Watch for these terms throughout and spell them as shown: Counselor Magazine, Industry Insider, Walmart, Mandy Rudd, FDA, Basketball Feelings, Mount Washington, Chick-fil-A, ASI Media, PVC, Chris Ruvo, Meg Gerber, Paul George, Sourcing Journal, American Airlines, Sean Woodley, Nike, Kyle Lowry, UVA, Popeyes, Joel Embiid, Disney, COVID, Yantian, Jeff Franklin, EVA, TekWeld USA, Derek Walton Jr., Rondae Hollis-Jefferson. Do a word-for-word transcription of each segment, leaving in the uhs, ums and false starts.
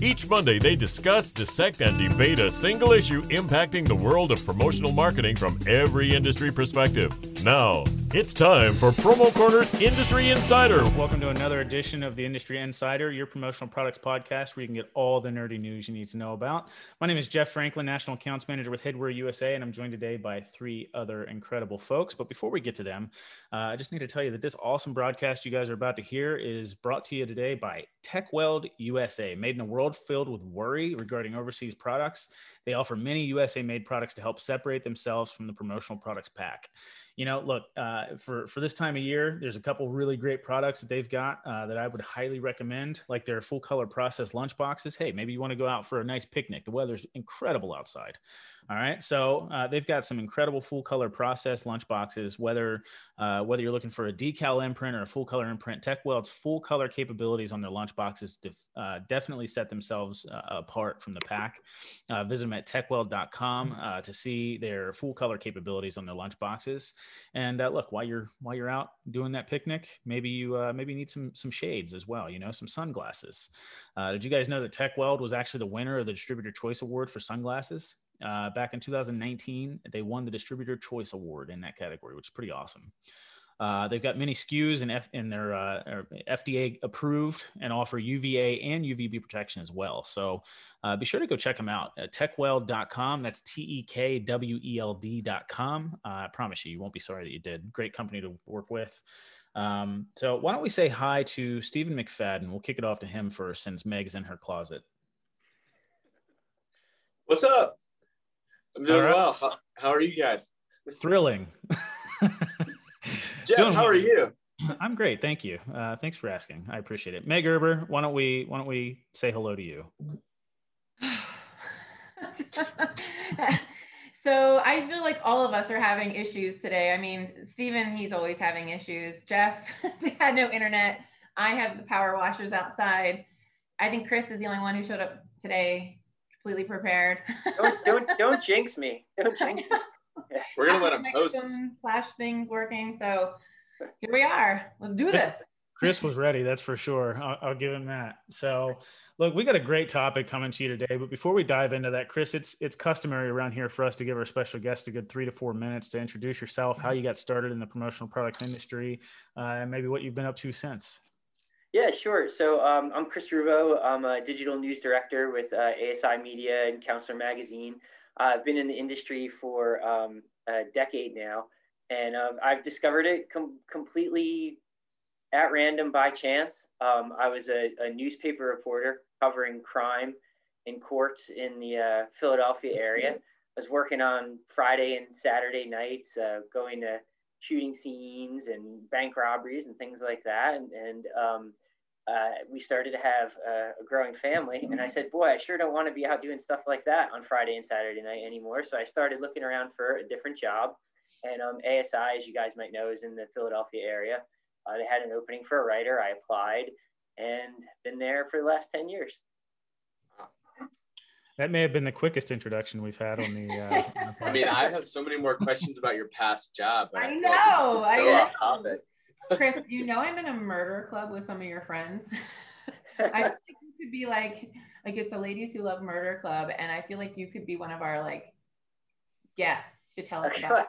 Each Monday, they discuss, dissect, and debate a single issue impacting the world of promotional marketing from every industry perspective. Now, it's time for Promo Corner's Industry Insider. Welcome to another edition of the Industry Insider, your promotional products podcast where you can get all the nerdy news you need to know about. My name is Jeff Franklin, National Accounts Manager with Headwear U S A, and I'm joined today by three other incredible folks. But before we get to them, uh, I just need to tell you that this awesome broadcast you guys are about to hear is brought to you today by TekWeld U S A, made in a world filled with worry regarding overseas products. They offer many U S A-made products to help separate themselves from the promotional products pack. You know, look, uh, for, for this time of year, there's a couple really great products that they've got uh, that I would highly recommend, like their full-color processed lunch boxes. Hey, maybe you want to go out for a nice picnic. The weather's incredible outside. All right, so uh, they've got some incredible full-color processed lunch boxes, whether uh, whether you're looking for a decal imprint or a full-color imprint. TekWeld's full-color capabilities on their lunch boxes def- uh, definitely set themselves uh, apart from the pack. Uh, visit them at TekWeld dot com uh, to see their full-color capabilities on their lunch boxes. And uh, look, while you're while you're out doing that picnic, maybe you uh, maybe need some some shades as well. You know, some sunglasses. Uh, did you guys know that TekWeld was actually the winner of the Distributor Choice Award for sunglasses? Uh, back in two thousand nineteen, they won the Distributor Choice Award in that category, which is pretty awesome. Uh, they've got many S K Us and F- in their uh, F D A approved and offer U V A and U V B protection as well. So uh, be sure to go check them out at TekWeld dot com. That's T E K W E L D dot com. Uh, I promise you, you won't be sorry that you did. Great company to work with. Um, so why don't we say hi to Stephen McFadden? We'll kick it off to him first since Meg's in her closet. What's up? I'm doing right. well. How, how are you guys? Thrilling. Jeff, doing how well. Are you? I'm great, thank you. Uh, thanks for asking. I appreciate it. Meg Gerber, why don't we why don't we say hello to you? So I feel like all of us are having issues today. I mean, Stephen, he's always having issues. Jeff, they had no internet. I have the power washers outside. I think Chris is the only one who showed up today completely prepared. don't, don't don't jinx me. Don't jinx me. We're gonna let him host. Flash things working. So here we are. Let's do Chris, this. Chris was ready, that's for sure. I'll, I'll give him that. So look, we got a great topic coming to you today, but before we dive into that, Chris, it's it's customary around here for us to give our special guest a good three to four minutes to introduce yourself, how you got started in the promotional products industry, uh, and maybe what you've been up to since. Yeah, sure. So um, I'm Chris Ruvo. I'm a digital news director with uh, A S I Media and Counselor Magazine. Uh, I've been in the industry for um, a decade now, and uh, I've discovered it com- completely at random by chance. Um, I was a, a newspaper reporter covering crime in courts in the uh, Philadelphia area. I was working on Friday and Saturday nights, uh, going to shooting scenes and bank robberies and things like that. And, and um, uh, we started to have a, a growing family. And I said, boy, I sure don't want to be out doing stuff like that on Friday and Saturday night anymore. So I started looking around for a different job. And um, A S I, as you guys might know, is in the Philadelphia area. Uh, they had an opening for a writer. I applied and been there for the last ten years. That may have been the quickest introduction we've had on the. Uh, on the I mean, I have so many more questions about your past job. I, I know. Like I know. Chris, do you know I'm in a murder club with some of your friends? I feel like you could be like, like it's a ladies who love murder club, and I feel like you could be one of our like guests to tell us about.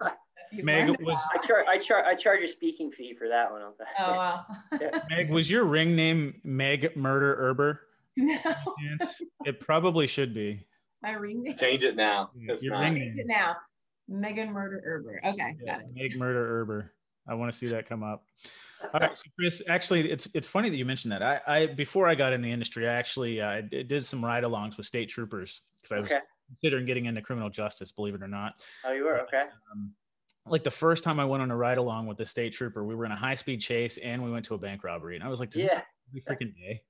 Meg, was I charge I charge I charge a speaking fee for that one. I'll tell you. Oh wow. Yeah. Meg, was your ring name Meg Murder Erber? No. It probably should be. My ring name. Change it now. Your ring name. Change it now. Megan Murder Erber. Okay, yeah, got it. Meg Murder Erber. I want to see that come up. All right, so Chris. Actually, it's it's funny that you mentioned that. I, I before I got in the industry, I actually uh, did some ride-alongs with state troopers because I was okay. considering getting into criminal justice. Believe it or not. Oh, you were okay. Um, like the first time I went on a ride-along with the state trooper, we were in a high-speed chase and we went to a bank robbery, and I was like, "This yeah. is every freaking day."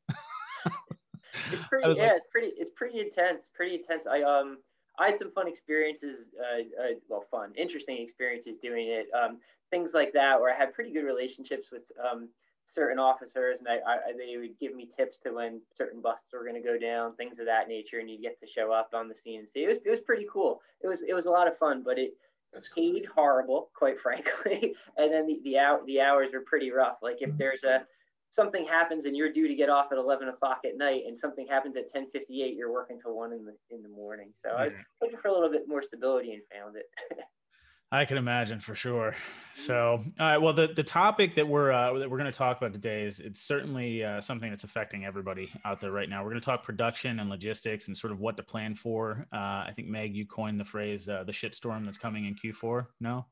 It's pretty, yeah, like, it's pretty, it's pretty intense, pretty intense. I, um, I had some fun experiences, uh, uh, well, fun, interesting experiences doing it, um, things like that, where I had pretty good relationships with, um, certain officers, and I, I they would give me tips to when certain busts were going to go down, things of that nature, and you'd get to show up on the scene and see. It was, it was pretty cool. It was, it was a lot of fun, but it, That's cool. It was horrible, quite frankly. And then the, the hour, the hours were pretty rough. Like if there's a, something happens and you're due to get off at eleven o'clock at night and something happens at ten fifty-eight, you're working till one in the, in the morning. So I was looking for a little bit more stability and found it. I can imagine for sure. So, all right. Well, the, the topic that we're, uh, that we're going to talk about today is it's certainly uh, something that's affecting everybody out there right now. We're going to talk production and logistics and sort of what to plan for. Uh, I think Meg, you coined the phrase, uh, the shitstorm that's coming in Q four. No,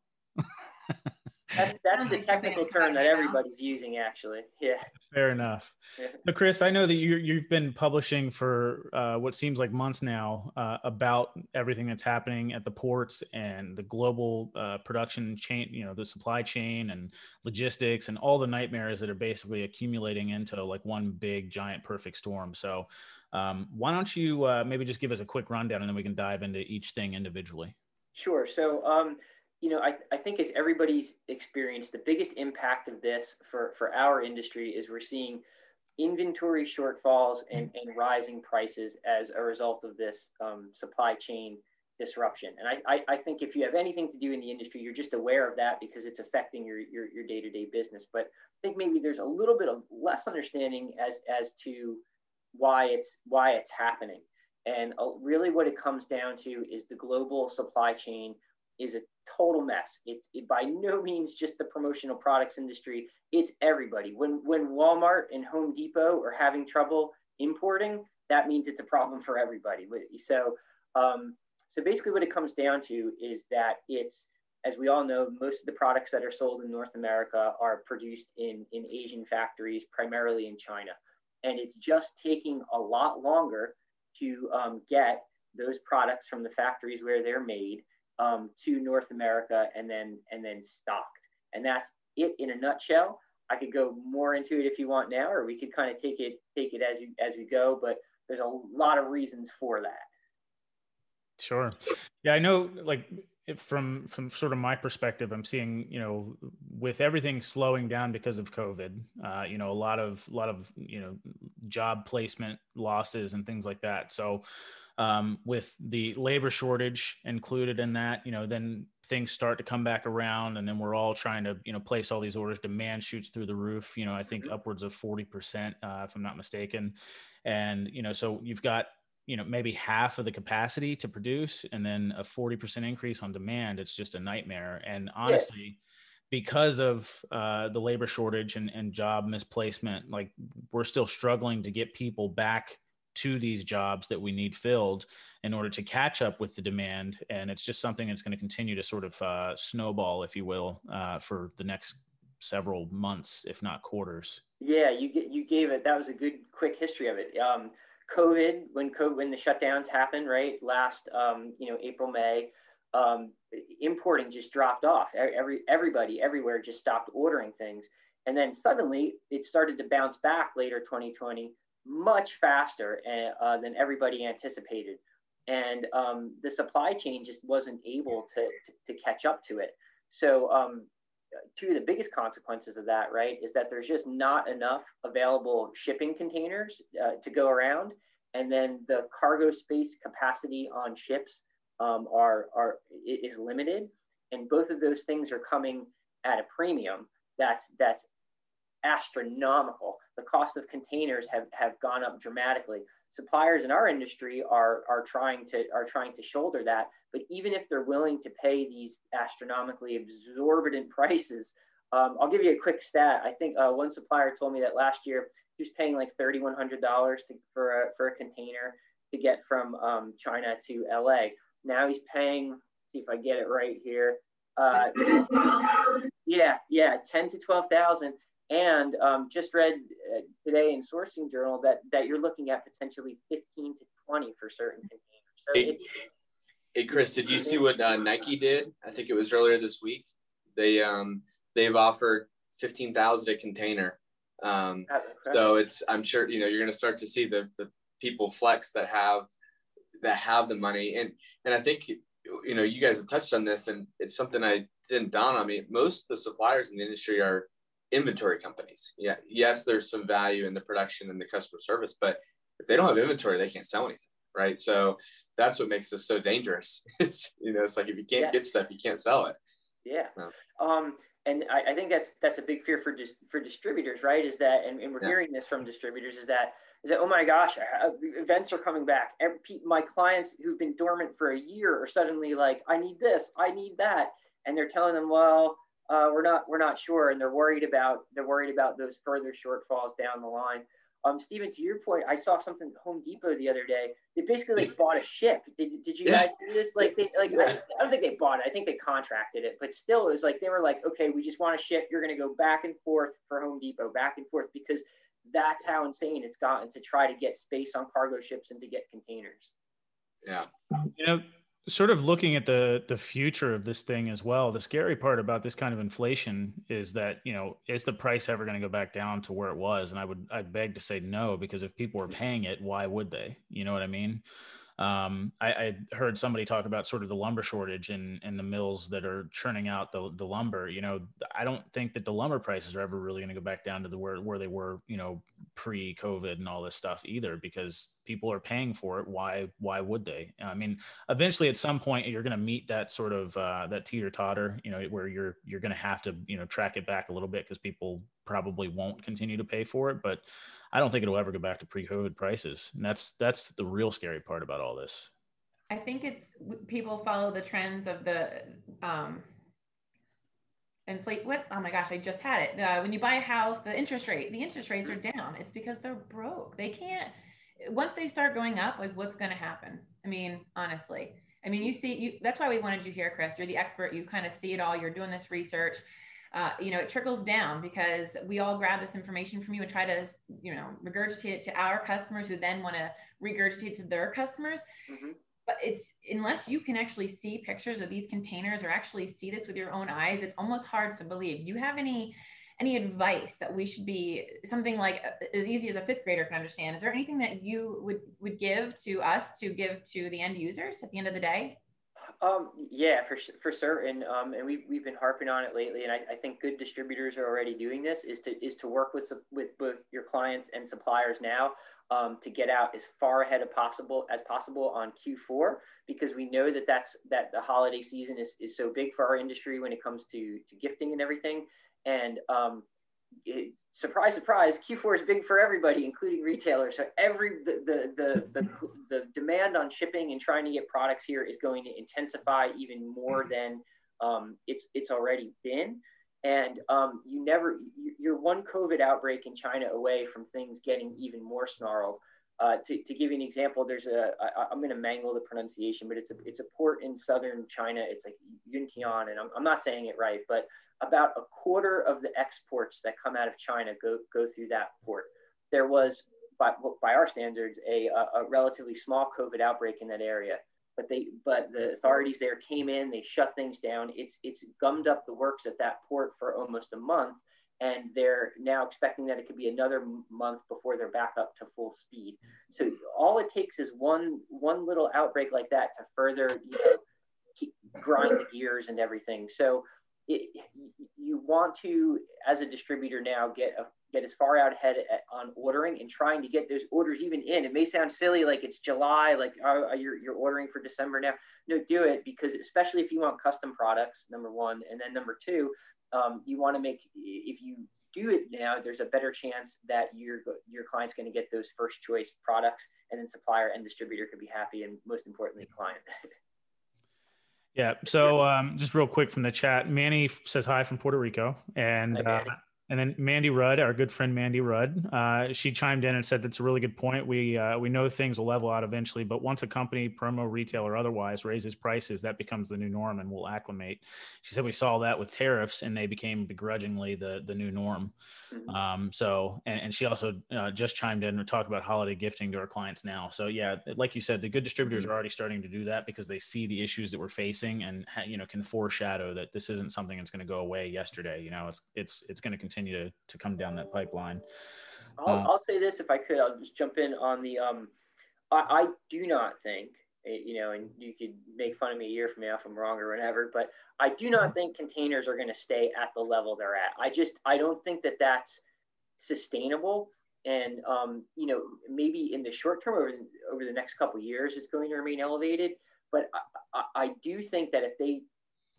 That's, that's the technical term that everybody's using, actually. Yeah. Fair enough. Yeah. So, Chris, I know that you you've been publishing for uh, what seems like months now uh, about everything that's happening at the ports and the global uh, production chain, you know, the supply chain and logistics and all the nightmares that are basically accumulating into like one big, giant, perfect storm. So um, why don't you uh, maybe just give us a quick rundown and then we can dive into each thing individually. Sure. So, um, you know, I, th I think as everybody's experienced, the biggest impact of this for, for our industry is we're seeing inventory shortfalls and, and rising prices as a result of this um, supply chain disruption. And I, I, I think if you have anything to do in the industry, you're just aware of that because it's affecting your, your, your day-to-day business. But I think maybe there's a little bit of less understanding as, as to why it's, why it's happening. And uh, really what it comes down to is the global supply chain is a total mess. It's it, by no means just the promotional products industry. It's everybody. When when Walmart and Home Depot are having trouble importing, that means it's a problem for everybody. So um, so basically, what it comes down to is that it's, as we all know, most of the products that are sold in North America are produced in in Asian factories, primarily in China, and it's just taking a lot longer to um, get those products from the factories where they're made Um, to North America and then and then stocked. And that's it in a nutshell. I could go more into it if you want now, or we could kind of take it take it as you as we go, but there's a lot of reasons for that. Sure. Yeah, I know, like from from sort of my perspective, I'm seeing, you know, with everything slowing down because of COVID, uh, you know, a lot of a lot of, you know, job placement losses and things like that. So Um, with the labor shortage included in that, you know, then things start to come back around, and then we're all trying to, you know, place all these orders. Demand shoots through the roof. You know, I think upwards of forty percent, uh, if I'm not mistaken. And, you know, so you've got, you know, maybe half of the capacity to produce, and then a forty percent increase on demand. It's just a nightmare. And honestly, yeah. Because of uh, the labor shortage and, and job misplacement, like we're still struggling to get people back to these jobs that we need filled in order to catch up with the demand. And it's just something that's going to continue to sort of uh, snowball, if you will, uh, for the next several months, if not quarters. Yeah, you, you gave it. That was a good, quick history of it. Um, COVID, when COVID, when the shutdowns happened, right, last, um, you know, April, May, um, importing just dropped off. Every, everybody everywhere just stopped ordering things. And then suddenly it started to bounce back later twenty twenty, much faster uh, than everybody anticipated. And um, the supply chain just wasn't able to, to, to catch up to it. So um, two of the biggest consequences of that, right, is that there's just not enough available shipping containers uh, to go around. And then the cargo space capacity on ships um, are, are, is limited. And both of those things are coming at a premium that's, that's astronomical. The cost of containers have, have gone up dramatically. Suppliers in our industry are, are trying to are trying to shoulder that, but even if they're willing to pay these astronomically exorbitant prices, um, I'll give you a quick stat. I think uh, one supplier told me that last year he was paying like thirty-one hundred dollars to, for, a, for a container to get from um, China to L A. Now he's paying, see if I get it right here. Uh, yeah, yeah, ten to twelve thousand. And um, just read uh, today in Sourcing Journal that that you're looking at potentially fifteen to twenty for certain containers. So hey, it's, hey Chris, did you see what uh, Nike did? I think it was earlier this week. They um, they've offered fifteen thousand a container. Um, so it's I'm sure you know you're going to start to see the the people flex that have that have the money, and and I think you know you guys have touched on this, and it's something I didn't dawn on me. Most of the suppliers in the industry are inventory companies. Yeah. Yes, there's some value in the production and the customer service, but if they don't have inventory, they can't sell anything, right? So that's what makes this so dangerous. It's, you know, it's like, if you can't yes. get stuff, you can't sell it. Yeah. No. Um, and I, I think that's, that's a big fear for just dis for distributors, right? Is that, and, and we're yeah. hearing this from distributors is that, is that, oh my gosh, I, events are coming back. Every, my clients who've been dormant for a year are suddenly like, I need this, I need that. And they're telling them, well, uh, we're not, we're not sure. And they're worried about, they're worried about those further shortfalls down the line. Um, Stephen, to your point, I saw something at Home Depot the other day. They basically like, bought a ship. Did, did you yeah. guys see this? Like, they, like yeah. I, I don't think they bought it. I think they contracted it. But still, it was like they were like, okay, we just want a ship. You're going to go back and forth for Home Depot, back and forth, because that's how insane it's gotten to try to get space on cargo ships and to get containers. Yeah. You know, sort of looking at the the future of this thing as well, the scary part about this kind of inflation is that, you know, is the price ever going to go back down to where it was? And I would, I'd beg to say no, because if people were paying it, why would they? You know what I mean? Um, I, I heard somebody talk about sort of the lumber shortage and, and the mills that are churning out the, the lumber. You know, I don't think that the lumber prices are ever really going to go back down to the where, where they were, you know, pre-COVID and all this stuff either, because people are paying for it. Why, why would they? I mean, eventually at some point you're going to meet that sort of, uh, that teeter totter, you know, where you're, you're going to have to, you know, track it back a little bit because people probably won't continue to pay for it, but I don't think it'll ever go back to pre-COVID prices. And that's, that's the real scary part about all this. I think it's people follow the trends of the um, inflate. What? Oh my gosh, I just had it. Uh, when you buy a house, the interest rate, the interest rates are down. It's because they're broke. They can't, once they start going up, like what's going to happen? I mean, honestly, I mean, you see, you, that's why we wanted you here, Chris. You're the expert. You kind of see it all. You're doing this research. Uh, you know, it trickles down because we all grab this information from you and try to, you know, regurgitate it to our customers who then want to regurgitate to their customers. Mm-hmm. But it's, unless you can actually see pictures of these containers or actually see this with your own eyes, it's almost hard to believe. Do you have any, any advice that we should be, something like as easy as a fifth grader can understand? Is there anything that you would, would give to us to give to the end users at the end of the day? Um, yeah, for, for certain. Um, and we've, we've been harping on it lately. And I, I think good distributors are already doing this is to, is to work with, with both your clients and suppliers now, um, to get out as far ahead of possible as possible on Q four, because we know that that's, that the holiday season is, is so big for our industry when it comes to, to gifting and everything. And, um, it, surprise, surprise, Q four is big for everybody, including retailers. So every the the, the the the demand on shipping and trying to get products here is going to intensify even more than um, it's it's already been. And um, you never you're one COVID outbreak in China away from things getting even more snarled. Uh, to, to give you an example, there's a I, I'm going to mangle the pronunciation, but it's a it's a port in southern China. It's like Yantian, and I'm, I'm not saying it right, but about a quarter of the exports that come out of China go go through that port. There was, by by our standards, a a, a relatively small COVID outbreak in that area, but they but the authorities there came in, they shut things down. It's it's gummed up the works at that port for almost a month. And they're now expecting that it could be another month before they're back up to full speed. So all it takes is one one little outbreak like that to further, you know, keep, grind the gears and everything. So it, you want to, as a distributor now, get a, get as far out ahead at, on ordering and trying to get those orders even in. It may sound silly, like it's July, like oh, you're, you're ordering for December now. No, do it, because especially if you want custom products, number one, and then number two, Um, you want to make, if you do it now, there's a better chance that your your client's going to get those first choice products, and then supplier and distributor could be happy, and most importantly, client. Yeah. So um, just real quick from the chat, Manny says hi from Puerto Rico, and hi, uh, and then Mandy Rudd, our good friend Mandy Rudd, uh, she chimed in and said that's a really good point. We uh, we know things will level out eventually, but once a company, promo, retail, or otherwise raises prices, that becomes the new norm and we'll acclimate. She said we saw that with tariffs and they became begrudgingly the the new norm. Mm-hmm. um, so and, and she also uh, just chimed in and talked about holiday gifting to our clients now. So yeah, like you said, the good distributors mm-hmm. are already starting to do that because they see the issues that we're facing and you know can foreshadow that this isn't something that's going to go away yesterday. You know, it's it's it's going to continue. To, to come down that pipeline. I'll, um, I'll say this if I could, I'll just jump in on the, um, I, I do not think, you know, and you could make fun of me a year from now if I'm wrong or whatever, but I do not think containers are going to stay at the level they're at. I just, I don't think that that's sustainable. And, um, you know, maybe in the short term, over the, over the next couple of years, it's going to remain elevated. But I, I, I do think that if they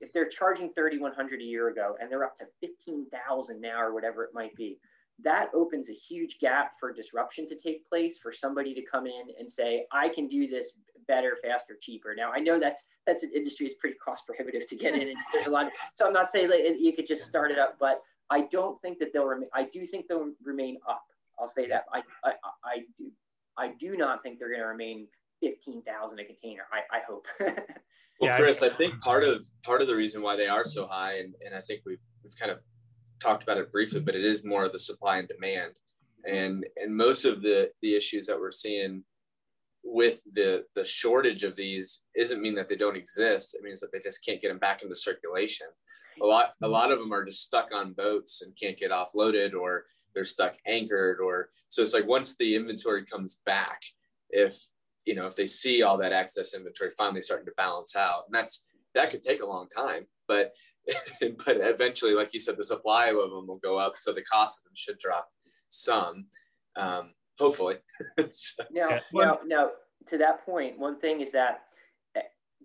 if they're charging thirty-one hundred dollars a year ago and they're up to fifteen thousand dollars now or whatever it might be, that opens a huge gap for disruption to take place, for somebody to come in and say, I can do this better, faster, cheaper. Now, I know that's that's an industry that's pretty cost prohibitive to get in. And there's a lot of, so I'm not saying that you could just start it up, but I don't think that they'll remain. I do think they'll remain up. I'll say that. I, I, I, do, I do not think they're going to remain fifteen thousand a container. I, I hope. Well, yeah, Chris, I think part of part of the reason why they are so high, and, and I think we've we've kind of talked about it briefly, but it is more of the supply and demand. And and most of the the issues that we're seeing with the the shortage of these isn't mean that they don't exist. It means that they just can't get them back into circulation. A lot a lot of them are just stuck on boats and can't get offloaded, or they're stuck anchored, or so it's like once the inventory comes back, if you know, if they see all that excess inventory finally starting to balance out, and that's that could take a long time, but but eventually, like you said, the supply of them will go up, so the cost of them should drop some, um, hopefully. So, now, yeah. now, now, to that point, one thing is that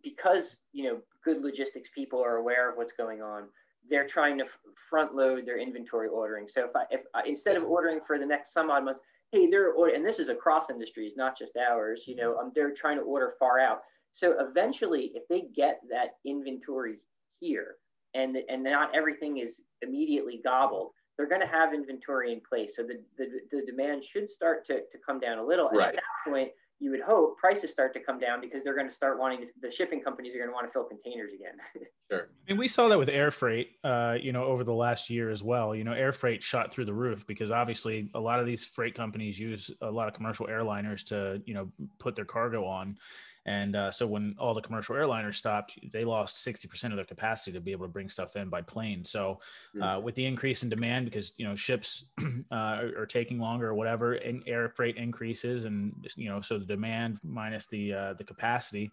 because you know good logistics people are aware of what's going on, they're trying to front load their inventory ordering. So if I, if I, instead of ordering for the next some odd months, hey, they're ordering, and this is across industries, not just ours, you know, um, they're trying to order far out. So eventually, if they get that inventory here, and, and not everything is immediately gobbled, they're going to have inventory in place. So the, the, the demand should start to, to come down a little. And right. At that point, you would hope prices start to come down, because they're going to start wanting, the shipping companies are going to want to fill containers again. Sure. I mean, we saw that with air freight, uh, you know, over the last year as well. You know, air freight shot through the roof, because obviously a lot of these freight companies use a lot of commercial airliners to, you know, put their cargo on. And uh, so when all the commercial airliners stopped, they lost sixty percent of their capacity to be able to bring stuff in by plane. So uh, with the increase in demand, because, you know, ships uh, are, are taking longer or whatever, and air freight increases, and, you know, so the demand minus the uh, the capacity,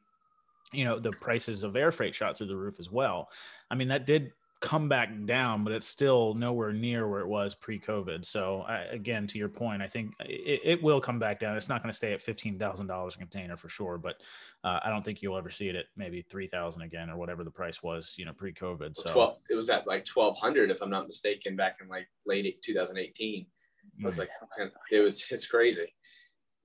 you know, the prices of air freight shot through the roof as well. I mean, that did come back down, but it's still nowhere near where it was pre-COVID. So I, again, to your point, I think it, it will come back down. It's not going to stay at fifteen thousand dollars a container for sure, but uh, I don't think you'll ever see it at maybe three thousand again, or whatever the price was, you know, pre-COVID. So twelve it was at like twelve hundred, if I'm not mistaken, back in like late two thousand eighteen. I was like, it was, it's crazy.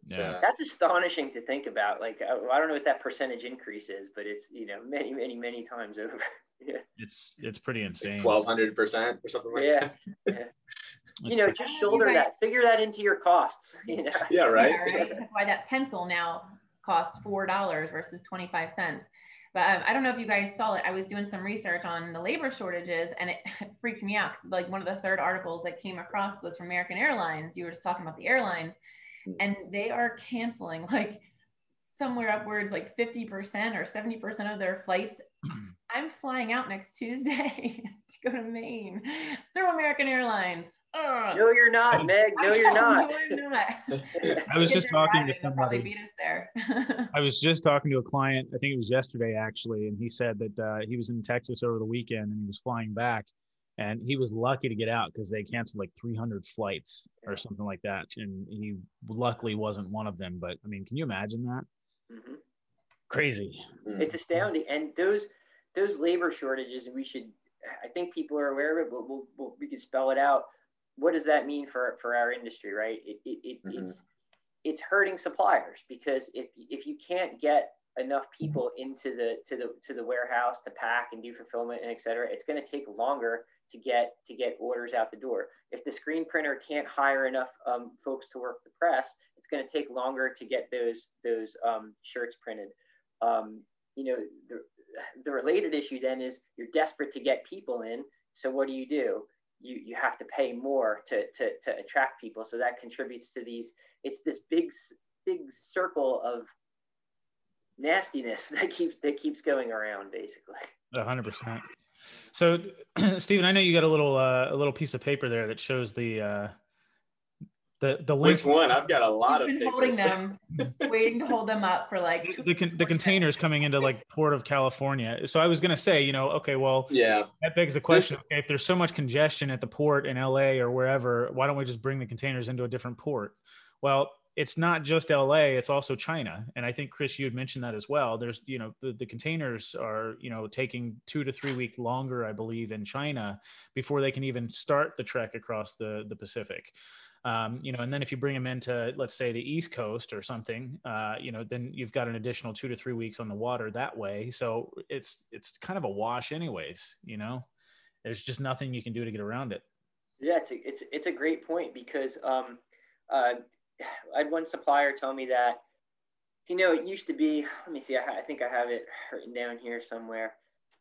Yeah. So that's astonishing to think about. Like, I don't know what that percentage increase is, but it's, you know, many, many, many times over. Yeah. It's it's pretty insane. twelve hundred percent or something like yeah. that. Yeah. You know, just shoulder right. that. Figure that into your costs. You know? Yeah, right. Yeah, right. That's why that pencil now costs four dollars versus twenty-five cents. But um, I don't know if you guys saw it. I was doing some research on the labor shortages, and it freaked me out, because like one of the third articles that came across was from American Airlines. You were just talking about the airlines, and they are canceling like somewhere upwards like fifty percent or seventy percent of their flights. I'm flying out next Tuesday to go to Maine through American Airlines. Ugh. No, you're not, Meg. No, you're not. No, you're not. I was just talking to somebody. Beat us there. I was just talking to a client. I think it was yesterday, actually, and he said that uh, he was in Texas over the weekend, and he was flying back, and he was lucky to get out because they canceled like three hundred flights or something like that, and he luckily wasn't one of them. But I mean, can you imagine that? Mm-hmm. Crazy. It's astounding, and those. Those labor shortages, we should, I think people are aware of it, but we'll, we'll, we can spell it out. What does that mean for, for our industry, right? It, it, it, mm-hmm. It's it's hurting suppliers, because if if you can't get enough people into the to the to the warehouse to pack and do fulfillment and et cetera, it's going to take longer to get to get orders out the door. If the screen printer can't hire enough um, folks to work the press, it's going to take longer to get those those um, shirts printed. Um, you know. The, The related issue then is you're desperate to get people in. So what do you do? You you have to pay more to to, to attract people. So that contributes to these. It's this big big circle of nastiness that keeps that keeps going around, basically. one hundred percent. So, Stephen, I know you got a little uh, a little piece of paper there that shows the. Uh, The the link. Which one? I've got a lot of. Been holding them, waiting to hold them up for like the con the containers coming into like Port of California. So I was gonna say, you know, okay, well, yeah, that begs the question. This, okay, if there's so much congestion at the port in L A or wherever, why don't we just bring the containers into a different port? Well, it's not just L A, it's also China. And I think, Chris, you had mentioned that as well. There's, you know, the, the containers are, you know, taking two to three weeks longer, I believe, in China before they can even start the trek across the, the Pacific. Um, you know, and then if you bring them into, let's say, the East Coast or something, uh, you know, then you've got an additional two to three weeks on the water that way. So it's, it's kind of a wash anyways, you know, there's just nothing you can do to get around it. Yeah, it's a, it's, it's a great point because, um, uh, I had one supplier tell me that, you know, it used to be, let me see, I, I think I have it written down here somewhere,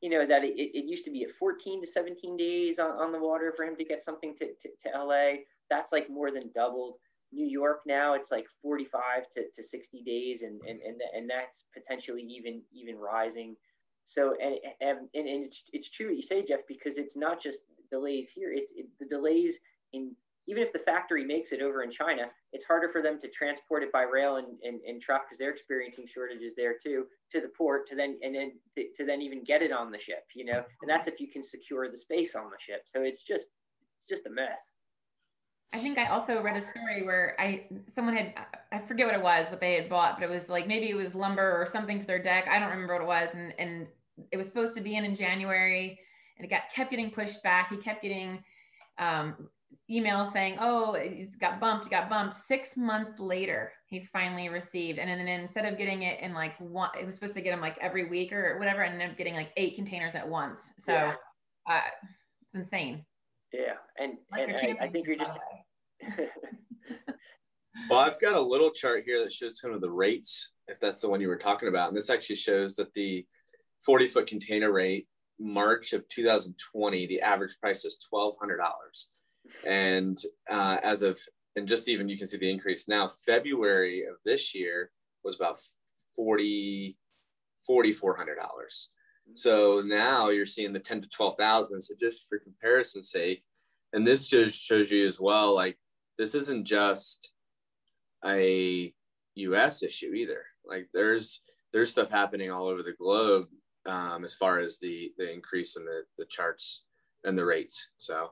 you know, that it, it used to be at fourteen to seventeen days on, on the water for him to get something to, to, to L A. That's like more than doubled. New York now, it's like forty-five to sixty days, and, and, and, and that's potentially even even rising. So, and, and, and it's, it's true what you say, Jeff, because it's not just delays here, it's it, the delays in, even if the factory makes it over in China, it's harder for them to transport it by rail and, and, and truck because they're experiencing shortages there too, to the port, to then and then to, to then even get it on the ship, you know, and that's if you can secure the space on the ship. So it's just, it's just a mess. I think I also read a story where I, someone had, I forget what it was, what they had bought, but it was like, maybe it was lumber or something for their deck. I don't remember what it was. And, and it was supposed to be in in January and it got, kept getting pushed back. He kept getting, um, email saying, oh, it's got bumped, it got bumped. Six months later, he finally received. And then instead of getting it in like one, it was supposed to get him like every week or whatever, and ended up getting like eight containers at once. So yeah. uh, it's insane. Yeah. And, like and I, I think you're just. Well, I've got a little chart here that shows kind of the rates, if that's the one you were talking about. And this actually shows that the forty foot container rate, March of two thousand twenty, the average price is twelve hundred dollars. And uh, as of, and just even you can see the increase now, February of this year was about forty, forty-four hundred dollars. So now you're seeing the ten to twelve thousand. So just for comparison's sake, and this just shows you as well, like this isn't just a U S issue either. Like there's, there's stuff happening all over the globe um, as far as the, the increase in the, the charts and the rates. So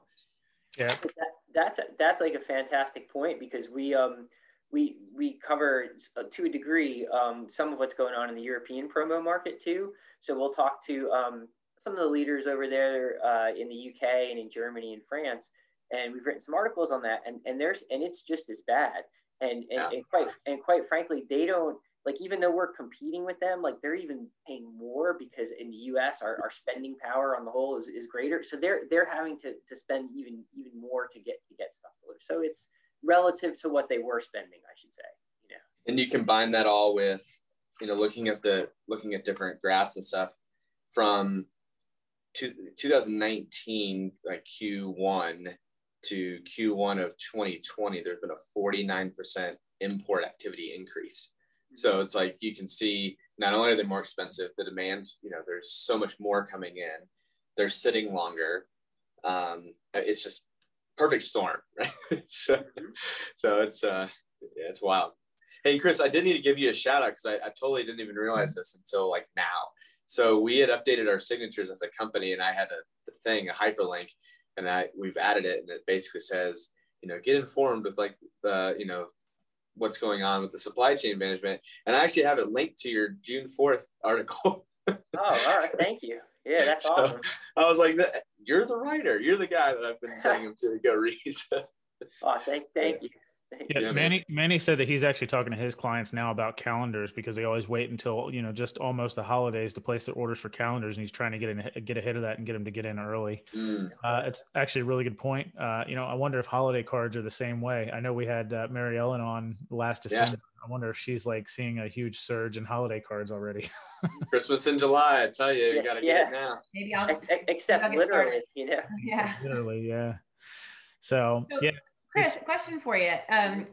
yeah, that, that's that's like a fantastic point because we um we we cover uh, to a degree um some of what's going on in the European promo market too. So we'll talk to um some of the leaders over there uh, in the U K and in Germany and France, and we've written some articles on that. And and there's and it's just as bad. And and, yeah. and quite and quite frankly, they don't like even though we're competing with them, like they're even paying more because in the U S our, our spending power on the whole is, is greater. So they're they're having to, to spend even even more to get to get stuff. So it's relative to what they were spending, I should say. You know. And you combine that all with, you know, looking at the looking at different graphs and stuff from to two thousand nineteen, like Q one to Q one of twenty twenty, there's been a forty-nine percent import activity increase. So it's like you can see not only are they more expensive, the demands, you know, there's so much more coming in. They're sitting longer. Um, it's just perfect storm, right? so, so it's uh, yeah, it's wild. Hey, Chris, I did need to give you a shout out because I, I totally didn't even realize this until like now. So we had updated our signatures as a company, and I had a, a thing, a hyperlink, and I we've added it, and it basically says, you know, get informed with like uh, you know. what's going on with the supply chain management. And I actually have it linked to your June fourth article. Oh, all right. Thank you. Yeah, that's so awesome. I was like, you're the writer. You're the guy that I've been telling him to go read. Oh, thank, thank yeah. you. Thank yeah, you. Manny, Manny said that he's actually talking to his clients now about calendars because they always wait until, you know, just almost the holidays to place their orders for calendars. And he's trying to get in, get ahead of that and get them to get in early. Mm. Uh, it's actually a really good point. Uh, you know, I wonder if holiday cards are the same way. I know we had uh, Mary Ellen on last December. Yeah. I wonder if she's like seeing a huge surge in holiday cards already. Christmas in July, I tell you, you yeah, got to yeah. get it now. Maybe I'll, Except I'll literally, you know. Yeah. Literally, yeah. So, so yeah. Chris, a question for you. Um,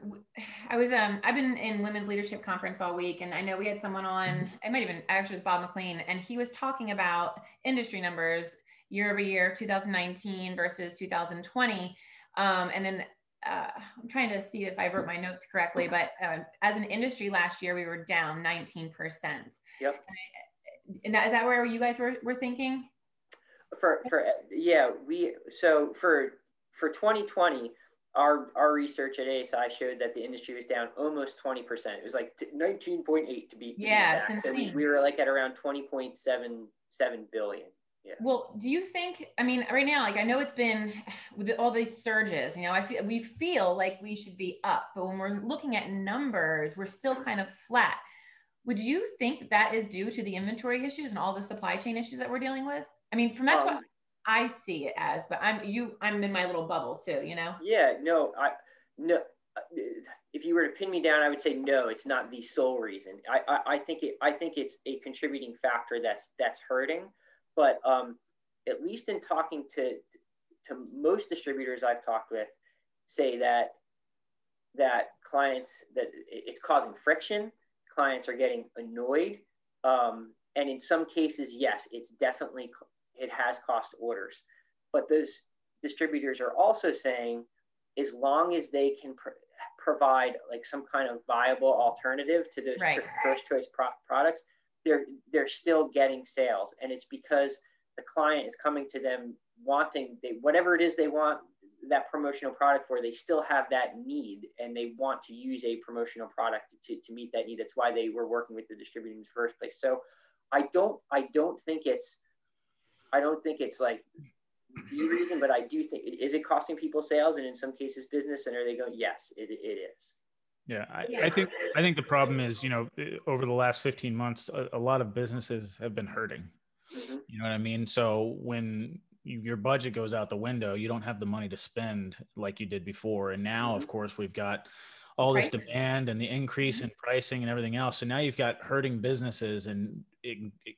I was, um, I've been in Women's Leadership Conference all week, and I know we had someone on, I might even, actually it was Bob McLean, and he was talking about industry numbers year over year, two thousand nineteen versus two thousand twenty. Um, and then uh, I'm trying to see if I wrote my notes correctly, but uh, as an industry last year, we were down nineteen percent. Yep. And that, is that where you guys were, were thinking? For, for yeah, we, so for, for twenty twenty, Our, our research at A S I showed that the industry was down almost twenty percent. It was like nineteen point eight to be, to yeah, be exact. So we, we were like at around twenty point seven seven billion. Yeah. Well, do you think, I mean, right now, like I know it's been with all these surges, you know, I feel, we feel like we should be up, but when we're looking at numbers, we're still kind of flat. Would you think that is due to the inventory issues and all the supply chain issues that we're dealing with? I mean, from that's um, what I see it as, but I'm you. I'm in my little bubble too, you know. Yeah, no, I no. If you were to pin me down, I would say no. It's not the sole reason. I I, I think it. I think it's a contributing factor that's that's hurting. But um, at least in talking to to most distributors I've talked with, say that that clients that it's causing friction. Clients are getting annoyed, um, and in some cases, yes, it's definitely. It has cost orders, but those distributors are also saying, as long as they can pr provide like some kind of viable alternative to those right. first choice pro products, they're they're still getting sales, and it's because the client is coming to them wanting they whatever it is they want that promotional product for. They still have that need, and they want to use a promotional product to to meet that need. That's why they were working with the distributor in the first place. So, I don't I don't think it's I don't think it's like the reason, but I do think, is it costing people sales and in some cases business? And are they going, yes, it, it is. Yeah, I, yeah. I think I think the problem is, you know, over the last fifteen months, a, a lot of businesses have been hurting. Mm-hmm. You know what I mean? So when you, your budget goes out the window, you don't have the money to spend like you did before. And now, mm-hmm. of course, we've got all this right. demand and the increase mm-hmm. in pricing and everything else. So now you've got hurting businesses and it, it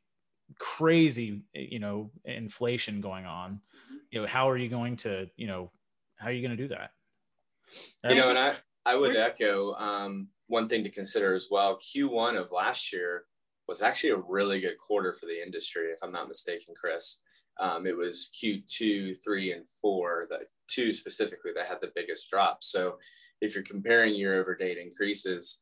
crazy, you know, inflation going on. You know, how are you going to, you know, how are you going to do that? That's, you know, and I, I would echo um, one thing to consider as well. Q one of last year was actually a really good quarter for the industry, if I'm not mistaken, Chris. Um, it was Q two, three, and four, the two specifically that had the biggest drop. So if you're comparing year-over-date increases,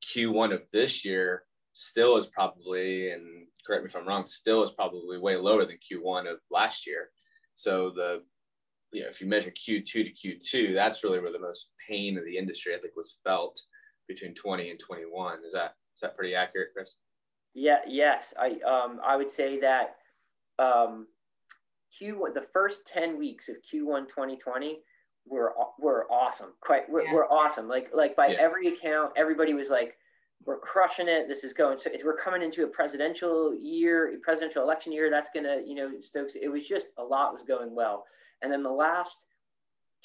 Q one of this year still is probably, and correct me if I'm wrong, still is probably way lower than Q one of last year. So the, you know, if you measure Q two to Q two, that's really where the most pain of the industry, I think, was felt between twenty and twenty-one. Is that, is that pretty accurate, Chris? Yeah, yes. I, um, I would say that um, Q one, the first ten weeks of Q one twenty twenty were, were awesome. Quite, were, yeah. were awesome. Like, like by yeah. every account, everybody was like, we're crushing it. This is going. So it's, we're coming into a presidential year, presidential election year. That's gonna, you know, Stokes. It was just a lot was going well. And then the last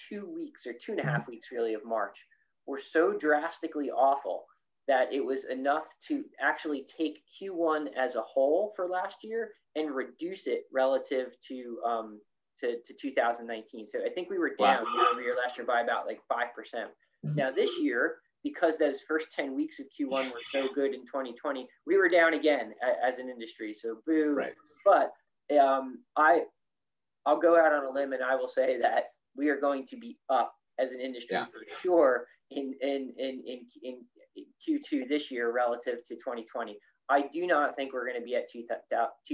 two weeks or two and a half weeks, really, of March were so drastically awful that it was enough to actually take Q one as a whole for last year and reduce it relative to um, to, to two thousand nineteen. So I think we were down wow. year over year last year by about like five percent. Now this year, because those first ten weeks of Q one were so good in twenty twenty, we were down again as an industry. So boo. Right. But um, I, I'll go out on a limb and I will say that we are going to be up as an industry yeah. for sure in in, in in in in Q two this year relative to twenty twenty. I do not think we're going to be at two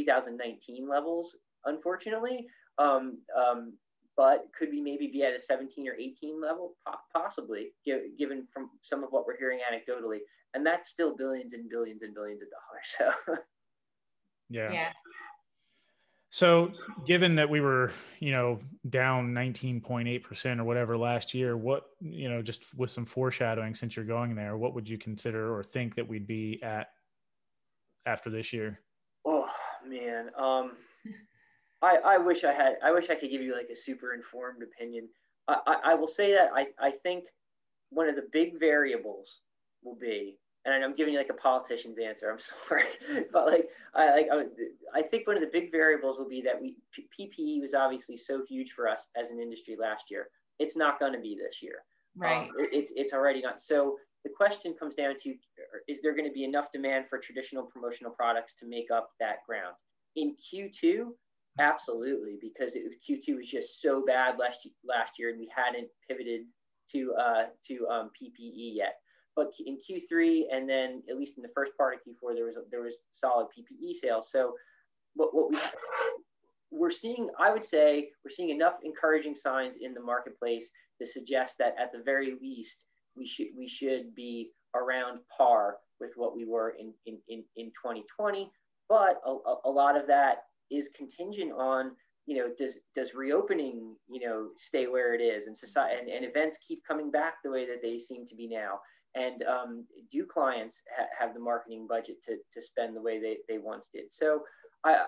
thousand nineteen levels, unfortunately. Um, um, But could we maybe be at a seventeen or eighteen level? Possibly, given from some of what we're hearing anecdotally. And that's still billions and billions and billions of dollars. So, yeah. yeah. So given that we were, you know, down nineteen point eight percent or whatever last year, what, you know, just with some foreshadowing since you're going there, what would you consider or think that we'd be at after this year? Oh, man. Um, I, I wish I had, I wish I could give you like a super informed opinion. I, I, I will say that I, I think one of the big variables will be, and I'm giving you like a politician's answer, I'm sorry, but like, I, like, I think one of the big variables will be that we, P P E was obviously so huge for us as an industry last year. It's not going to be this year. Right. Um, it, it's, it's already not. So the question comes down to, is there going to be enough demand for traditional promotional products to make up that ground? In Q two, absolutely, because it, Q two was just so bad last last year, and we hadn't pivoted to uh, to um, P P E yet. But in Q three, and then at least in the first part of Q four, there was there was solid P P E sales. So what what we we're seeing, I would say, we're seeing enough encouraging signs in the marketplace to suggest that at the very least, we should we should be around par with what we were in in in, in twenty twenty. But a, a lot of that is contingent on, you know, does does reopening, you know, stay where it is, and society and, and events keep coming back the way that they seem to be now. And um, do clients ha have the marketing budget to, to spend the way they, they once did? So I,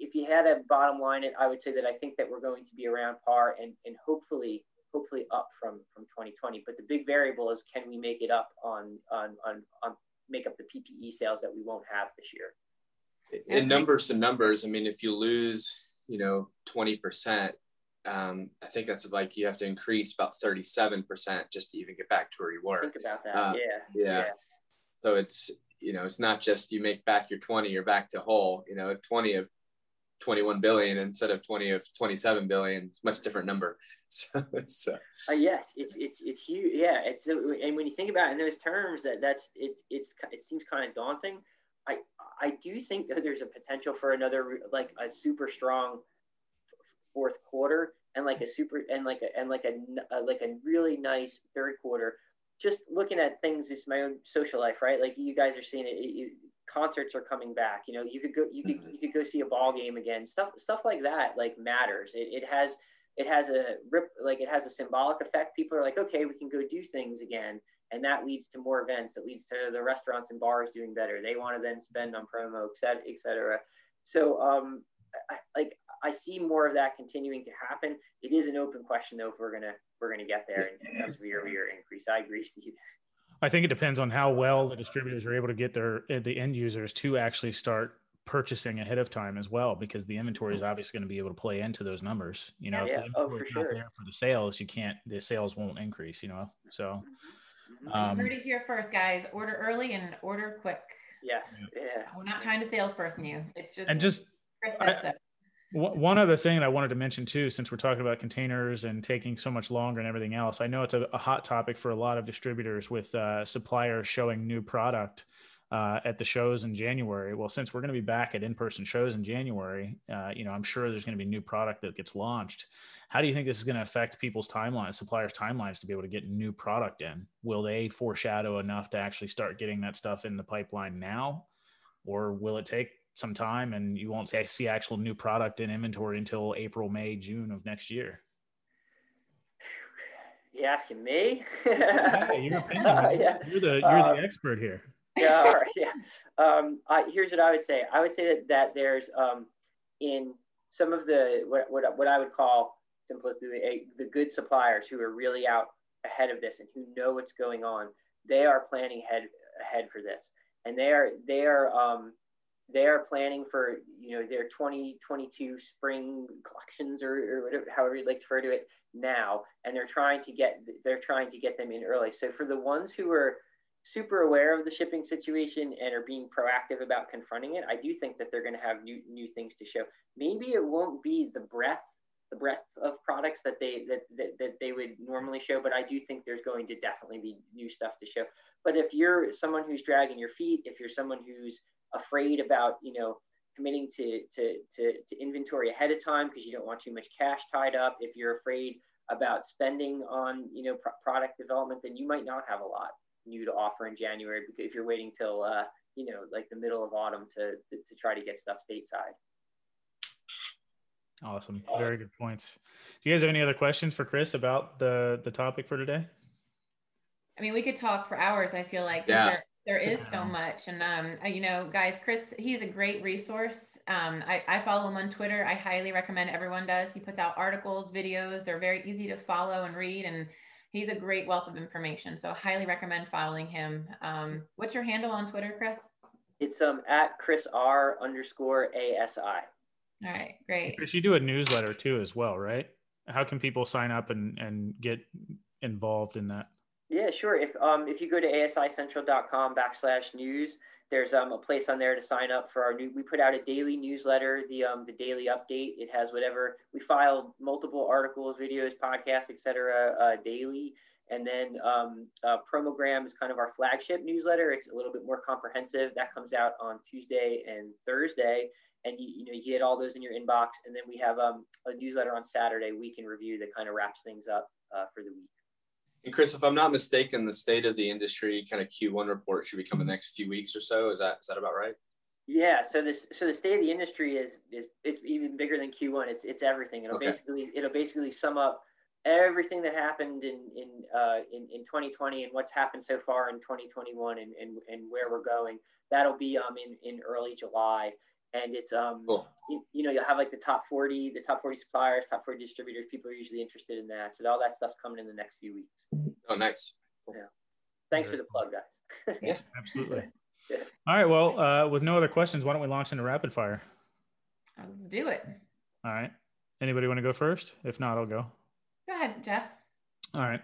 if you had a bottom line, it, I would say that I think that we're going to be around par and, and hopefully hopefully up from, from twenty twenty. But the big variable is, can we make it up on, on, on, on make up the P P E sales that we won't have this year? In numbers to numbers, I mean, if you lose, you know, twenty percent, Um, I think that's like you have to increase about thirty-seven percent just to even get back to where you were. Think about that. Uh, yeah. yeah. Yeah. So it's, you know, it's not just you make back your twenty, you're back to whole, you know, twenty of twenty-one billion instead of twenty of twenty-seven billion, it's a much different number. So, so. Uh, yes, it's, it's, it's huge. Yeah. It's, and when you think about it in those terms, that that's, it's, it's, it seems kind of daunting. I, I do think that there's a potential for another, like a super strong fourth quarter, and like a super and like a and like a like a really nice third quarter. Just looking at things, it's my own social life, right? Like you guys are seeing it, it, it concerts are coming back, you know, you could go you could you could go see a ball game again, stuff stuff like that, like matters. It, it has it has a rip like it has a symbolic effect. People are like, okay, we can go do things again, and that leads to more events, that leads to the restaurants and bars doing better. They want to then spend on promo, et cetera et cetera So um I, like I see more of that continuing to happen. It is an open question, though, if we're gonna we're gonna get there in, in terms of year-over-year increase. I agree, Steve. I think it depends on how well the distributors are able to get their the end users to actually start purchasing ahead of time as well, because the inventory is obviously going to be able to play into those numbers. You know, yeah, if yeah. the inventory oh, for is sure. not there for the sales, you can't. The sales won't increase. You know, so um, you heard it here first, guys. Order early and order quick. Yes. Yeah. yeah. We're not trying to salesperson you. It's just and just. I, One other thing that I wanted to mention too, since we're talking about containers and taking so much longer and everything else, I know it's a, a hot topic for a lot of distributors with uh, suppliers showing new product uh, at the shows in January. Well, since we're going to be back at in-person shows in January, uh, you know, I'm sure there's going to be new product that gets launched. How do you think this is going to affect people's timelines, suppliers' timelines to be able to get new product in? Will they foreshadow enough to actually start getting that stuff in the pipeline now, or will it take some time and you won't see actual new product in inventory until April, May, June of next year? You asking me? Yeah, you're, uh, yeah. you're the you're um, the expert here. Yeah, all right, yeah. Um, I, here's what I would say. I would say that that there's um, in some of the what what what I would call simplistically the good suppliers who are really out ahead of this and who know what's going on. They are planning ahead ahead for this, and they are they are. Um, They are planning for, you know, their twenty twenty-two spring collections, or, or whatever, however you'd like to refer to it now, and they're trying to get they're trying to get them in early. So for the ones who are super aware of the shipping situation and are being proactive about confronting it, I do think that they're going to have new new things to show. Maybe it won't be the breadth the breadth of products that they that, that that they would normally show, but I do think there's going to definitely be new stuff to show. But if you're someone who's dragging your feet, if you're someone who's afraid about, you know, committing to to to, to inventory ahead of time because you don't want too much cash tied up, if you're afraid about spending on, you know, pr product development, then you might not have a lot new to offer in January, because if you're waiting till uh, you know, like the middle of autumn to, to to try to get stuff stateside. Awesome, very good points. Do you guys have any other questions for Chris about the the topic for today? I mean, we could talk for hours. I feel like yeah. There is so much. And, um, you know, guys, Chris, he's a great resource. Um, I, I follow him on Twitter. I highly recommend everyone does. He puts out articles, videos. They're very easy to follow and read. And he's a great wealth of information. So highly recommend following him. Um, what's your handle on Twitter, Chris? It's um, at Chris R underscore A S I. All right, great. Chris, you do a newsletter too as well, right? How can people sign up and, and get involved in that? Yeah, sure. If um if you go to asicentral.com backslash news, there's um a place on there to sign up for our new. We put out a daily newsletter, the um the daily update. It has whatever we filed multiple articles, videos, podcasts, et cetera, uh, daily, And then um, uh, Promogram is kind of our flagship newsletter. It's a little bit more comprehensive. That comes out on Tuesday and Thursday. And you, you know, you get all those in your inbox. And then we have um, a newsletter on Saturday, Week in Review, that kind of wraps things up uh, for the week. And Chris, if I'm not mistaken, the state of the industry kind of Q one report should be coming the next few weeks or so. Is that is that about right? Yeah. So this so the state of the industry is is it's even bigger than Q one. It's it's everything. It'll okay. basically it'll basically sum up everything that happened in in, uh, in in twenty twenty and what's happened so far in twenty twenty-one and and, and where we're going. That'll be um in, in early July. And it's um cool. you, you know, you'll have like the top forty, the top forty suppliers, top forty distributors. People are usually interested in that. So all that stuff's coming in the next few weeks. Oh, nice. Cool. Yeah. Thanks Very for the plug, guys. Yeah, absolutely. Yeah. All right. Well, uh, with no other questions, why don't we launch into rapid fire? Let's do it. All right. Anybody want to go first? If not, I'll go. Go ahead, Jeff. All right.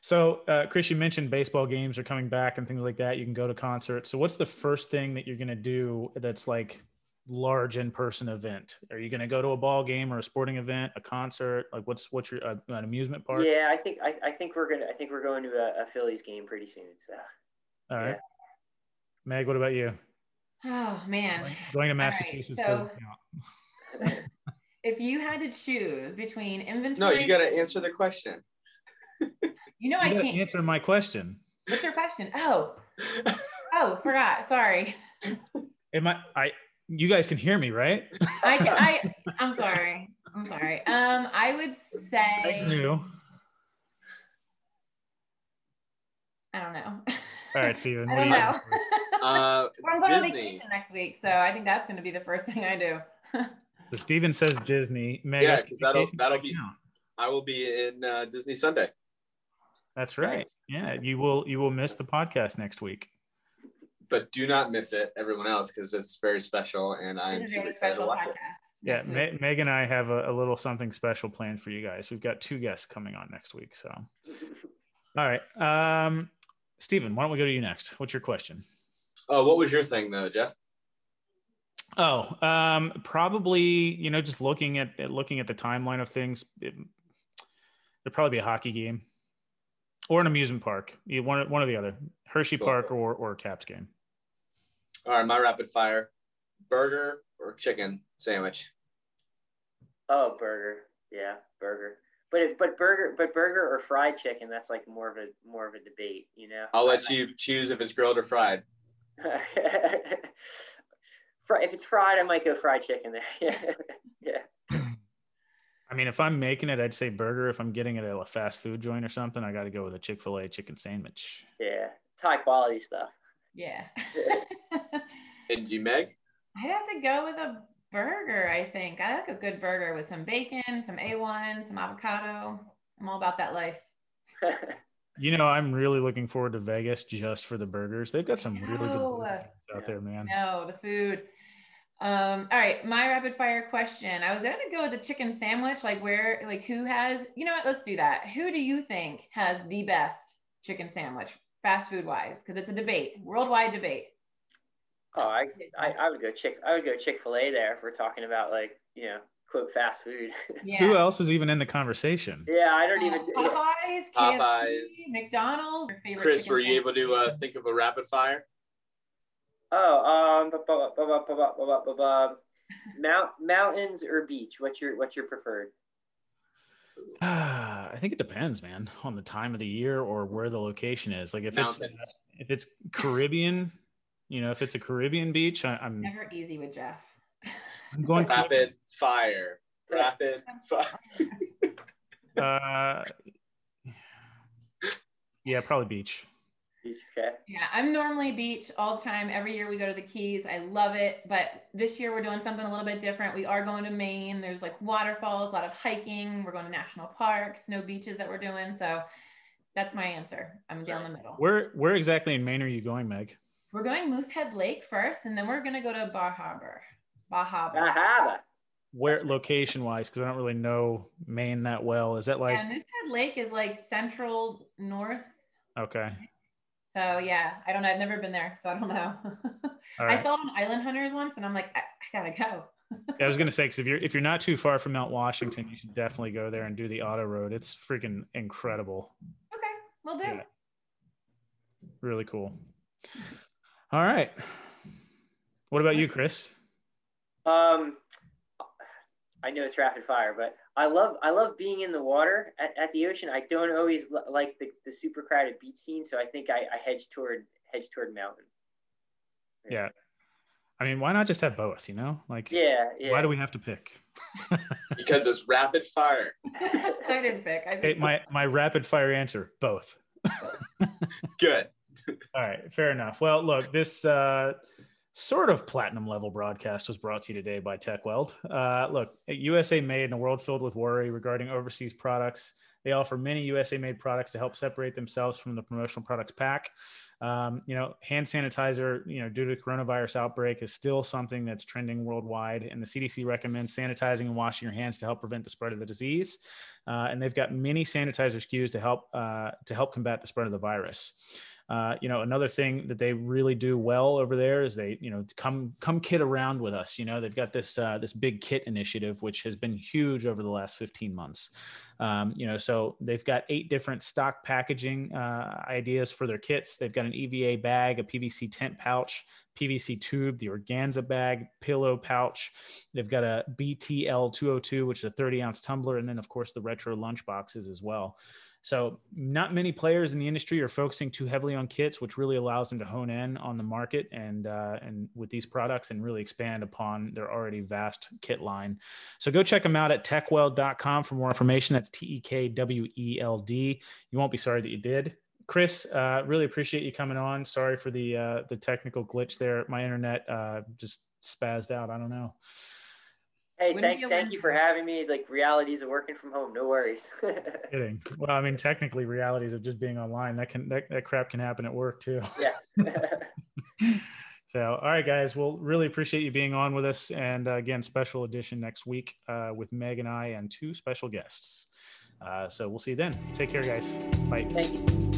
So, uh, Chris, you mentioned baseball games are coming back and things like that. You can go to concerts. So what's the first thing that you're going to do that's like large in-person event? Are you going to go to a ball game or a sporting event, a concert? Like what's what's your uh, an amusement park? Yeah, I think I, I think we're gonna I think we're going to a, a Phillies game pretty soon. So, all right, yeah. Meg, what about you? Oh man, going to Massachusetts right, so doesn't count. If you had to choose between inventory, no, you got to answer the question. You know you I can't answer my question. What's your question? Oh, oh, forgot. Sorry. Am I? I. You guys can hear me, right? I, can, I I'm sorry. I'm sorry. Um, I would say. That's new. I don't know. All right, Steven. I don't know. Uh, well, I'm going Disney. on vacation next week, so I think that's going to be the first thing I do. So Steven says Disney. Meg, yeah, because that'll that'll be. Now. I will be in uh, Disney Sunday. That's right. Nice. Yeah, you will you will miss the podcast next week. But do not miss it, everyone else, because it's very special, and I'm super excited to watch podcast. it. Yeah, Me Meg and I have a, a little something special planned for you guys. We've got two guests coming on next week. So, all right, um, Stephen, why don't we go to you next? What's your question? Oh, what was your thing though, Jeff? Oh, um, probably you know just looking at, at looking at the timeline of things, it, it'd probably be a hockey game or an amusement park. You one one or the other, Hershey cool. Park or or Caps game. All right, my rapid fire. Burger or chicken sandwich? Oh, burger. Yeah, burger. But if, but burger but burger or fried chicken, that's like more of a more of a debate, you know. I'll let I, you I, choose if it's grilled or fried. If it's fried, I might go fried chicken there. Yeah. Yeah. I mean, if I'm making it, I'd say burger. If I'm getting it at a fast food joint or something, I got to go with a Chick-fil-A chicken sandwich. Yeah, it's high quality stuff. Yeah. And you, Meg? I'd have to go with a burger, I think. I like a good burger with some bacon, some A one, some avocado. I'm all about that life. You know, I'm really looking forward to Vegas just for the burgers. They've got some really good burgers out there, man. No, the food. Um, all right, my rapid fire question. I was going to go with the chicken sandwich, like where, like who has, you know what, let's do that. Who do you think has the best chicken sandwich, fast food wise? Because it's a debate, worldwide debate. Oh, I, I, I would go Chick, I would go Chick-fil-A there if we're talking about like, you know, quote fast food. Yeah. Who else is even in the conversation? Yeah, I don't uh, even. Popeyes, yeah. Popeyes, McDonald's. Chris, were you able to uh, think of a rapid fire? Oh, um, Mount mountains or beach? What's your what's your preferred? Uh, I think it depends, man, on the time of the year or where the location is. Like if mountains. it's uh, if it's Caribbean, you know, if it's a Caribbean beach, I, I'm never easy with Jeff. I'm going rapid fire, rapid fire. uh, yeah, probably beach. Okay. Yeah, I'm normally beach all the time. Every year we go to the Keys. I love it. But this year we're doing something a little bit different. We are going to Maine. There's like waterfalls, a lot of hiking. We're going to national parks, no beaches that we're doing. So that's my answer. I'm down the middle. Where where exactly in Maine are you going, Meg? We're going Moosehead Lake first, and then we're going to go to Bar Harbor. Bar Harbor. Bar Harbor. Where location-wise, because I don't really know Maine that well. Is that like? Yeah, Moosehead Lake is like central north. Okay. So yeah, I don't know. I've never been there, so I don't know. Right. I saw it on Island Hunters once, and I'm like, I, I gotta go. Yeah, I was gonna say, because if you're if you're not too far from Mount Washington, you should definitely go there and do the auto road. It's freaking incredible. Okay, We'll do. Yeah. Really cool. All right. What about you, Chris? Um, I know it's rapid fire, but I love I love being in the water at, at the ocean. I don't always like the, the super crowded beach scene, so I think I, I hedge toward hedge toward mountain. Yeah. yeah. I mean, why not just have both, you know? Like, yeah, yeah. Why do we have to pick? Because it's rapid fire. I didn't pick. I didn't hey, my, my rapid fire answer, both. Good. All right, fair enough. Well, look, this uh, sort of platinum level broadcast was brought to you today by TekWeld. Uh, look, U S A Made in a world filled with worry regarding overseas products. They offer many U S A made products to help separate themselves from the promotional products pack. Um, you know, hand sanitizer, you know, due to the coronavirus outbreak is still something that's trending worldwide. And the C D C recommends sanitizing and washing your hands to help prevent the spread of the disease. Uh, and they've got many sanitizer S K Us to help uh, to help combat the spread of the virus. Uh, you know, another thing that they really do well over there is they, you know, come come kit around with us. You know, they've got this uh, this big kit initiative, which has been huge over the last fifteen months. Um, you know, so they've got eight different stock packaging uh, ideas for their kits. They've got an E V A bag, a P V C tent pouch, P V C tube, the organza bag, pillow pouch. They've got a B T L two oh two, which is a thirty ounce tumbler. And then of course the retro lunch boxes as well. So not many players in the industry are focusing too heavily on kits, which really allows them to hone in on the market and uh, and with these products and really expand upon their already vast kit line. So go check them out at tekweld dot com for more information. That's T E K W E L D. You won't be sorry that you did. Chris, uh, really appreciate you coming on. Sorry for the uh, the technical glitch there. My internet uh, just spazzed out. I don't know. Hey, thank, thank you for having me. Like, realities of working from home, no worries. Kidding. Well, I mean, technically, realities of just being online. That can that, that crap can happen at work too. Yes. So, all right, guys. We'll really appreciate you being on with us. And uh, again, special edition next week uh, with Meg and I and two special guests. Uh, so we'll see you then. Take care, guys. Bye. Thank you.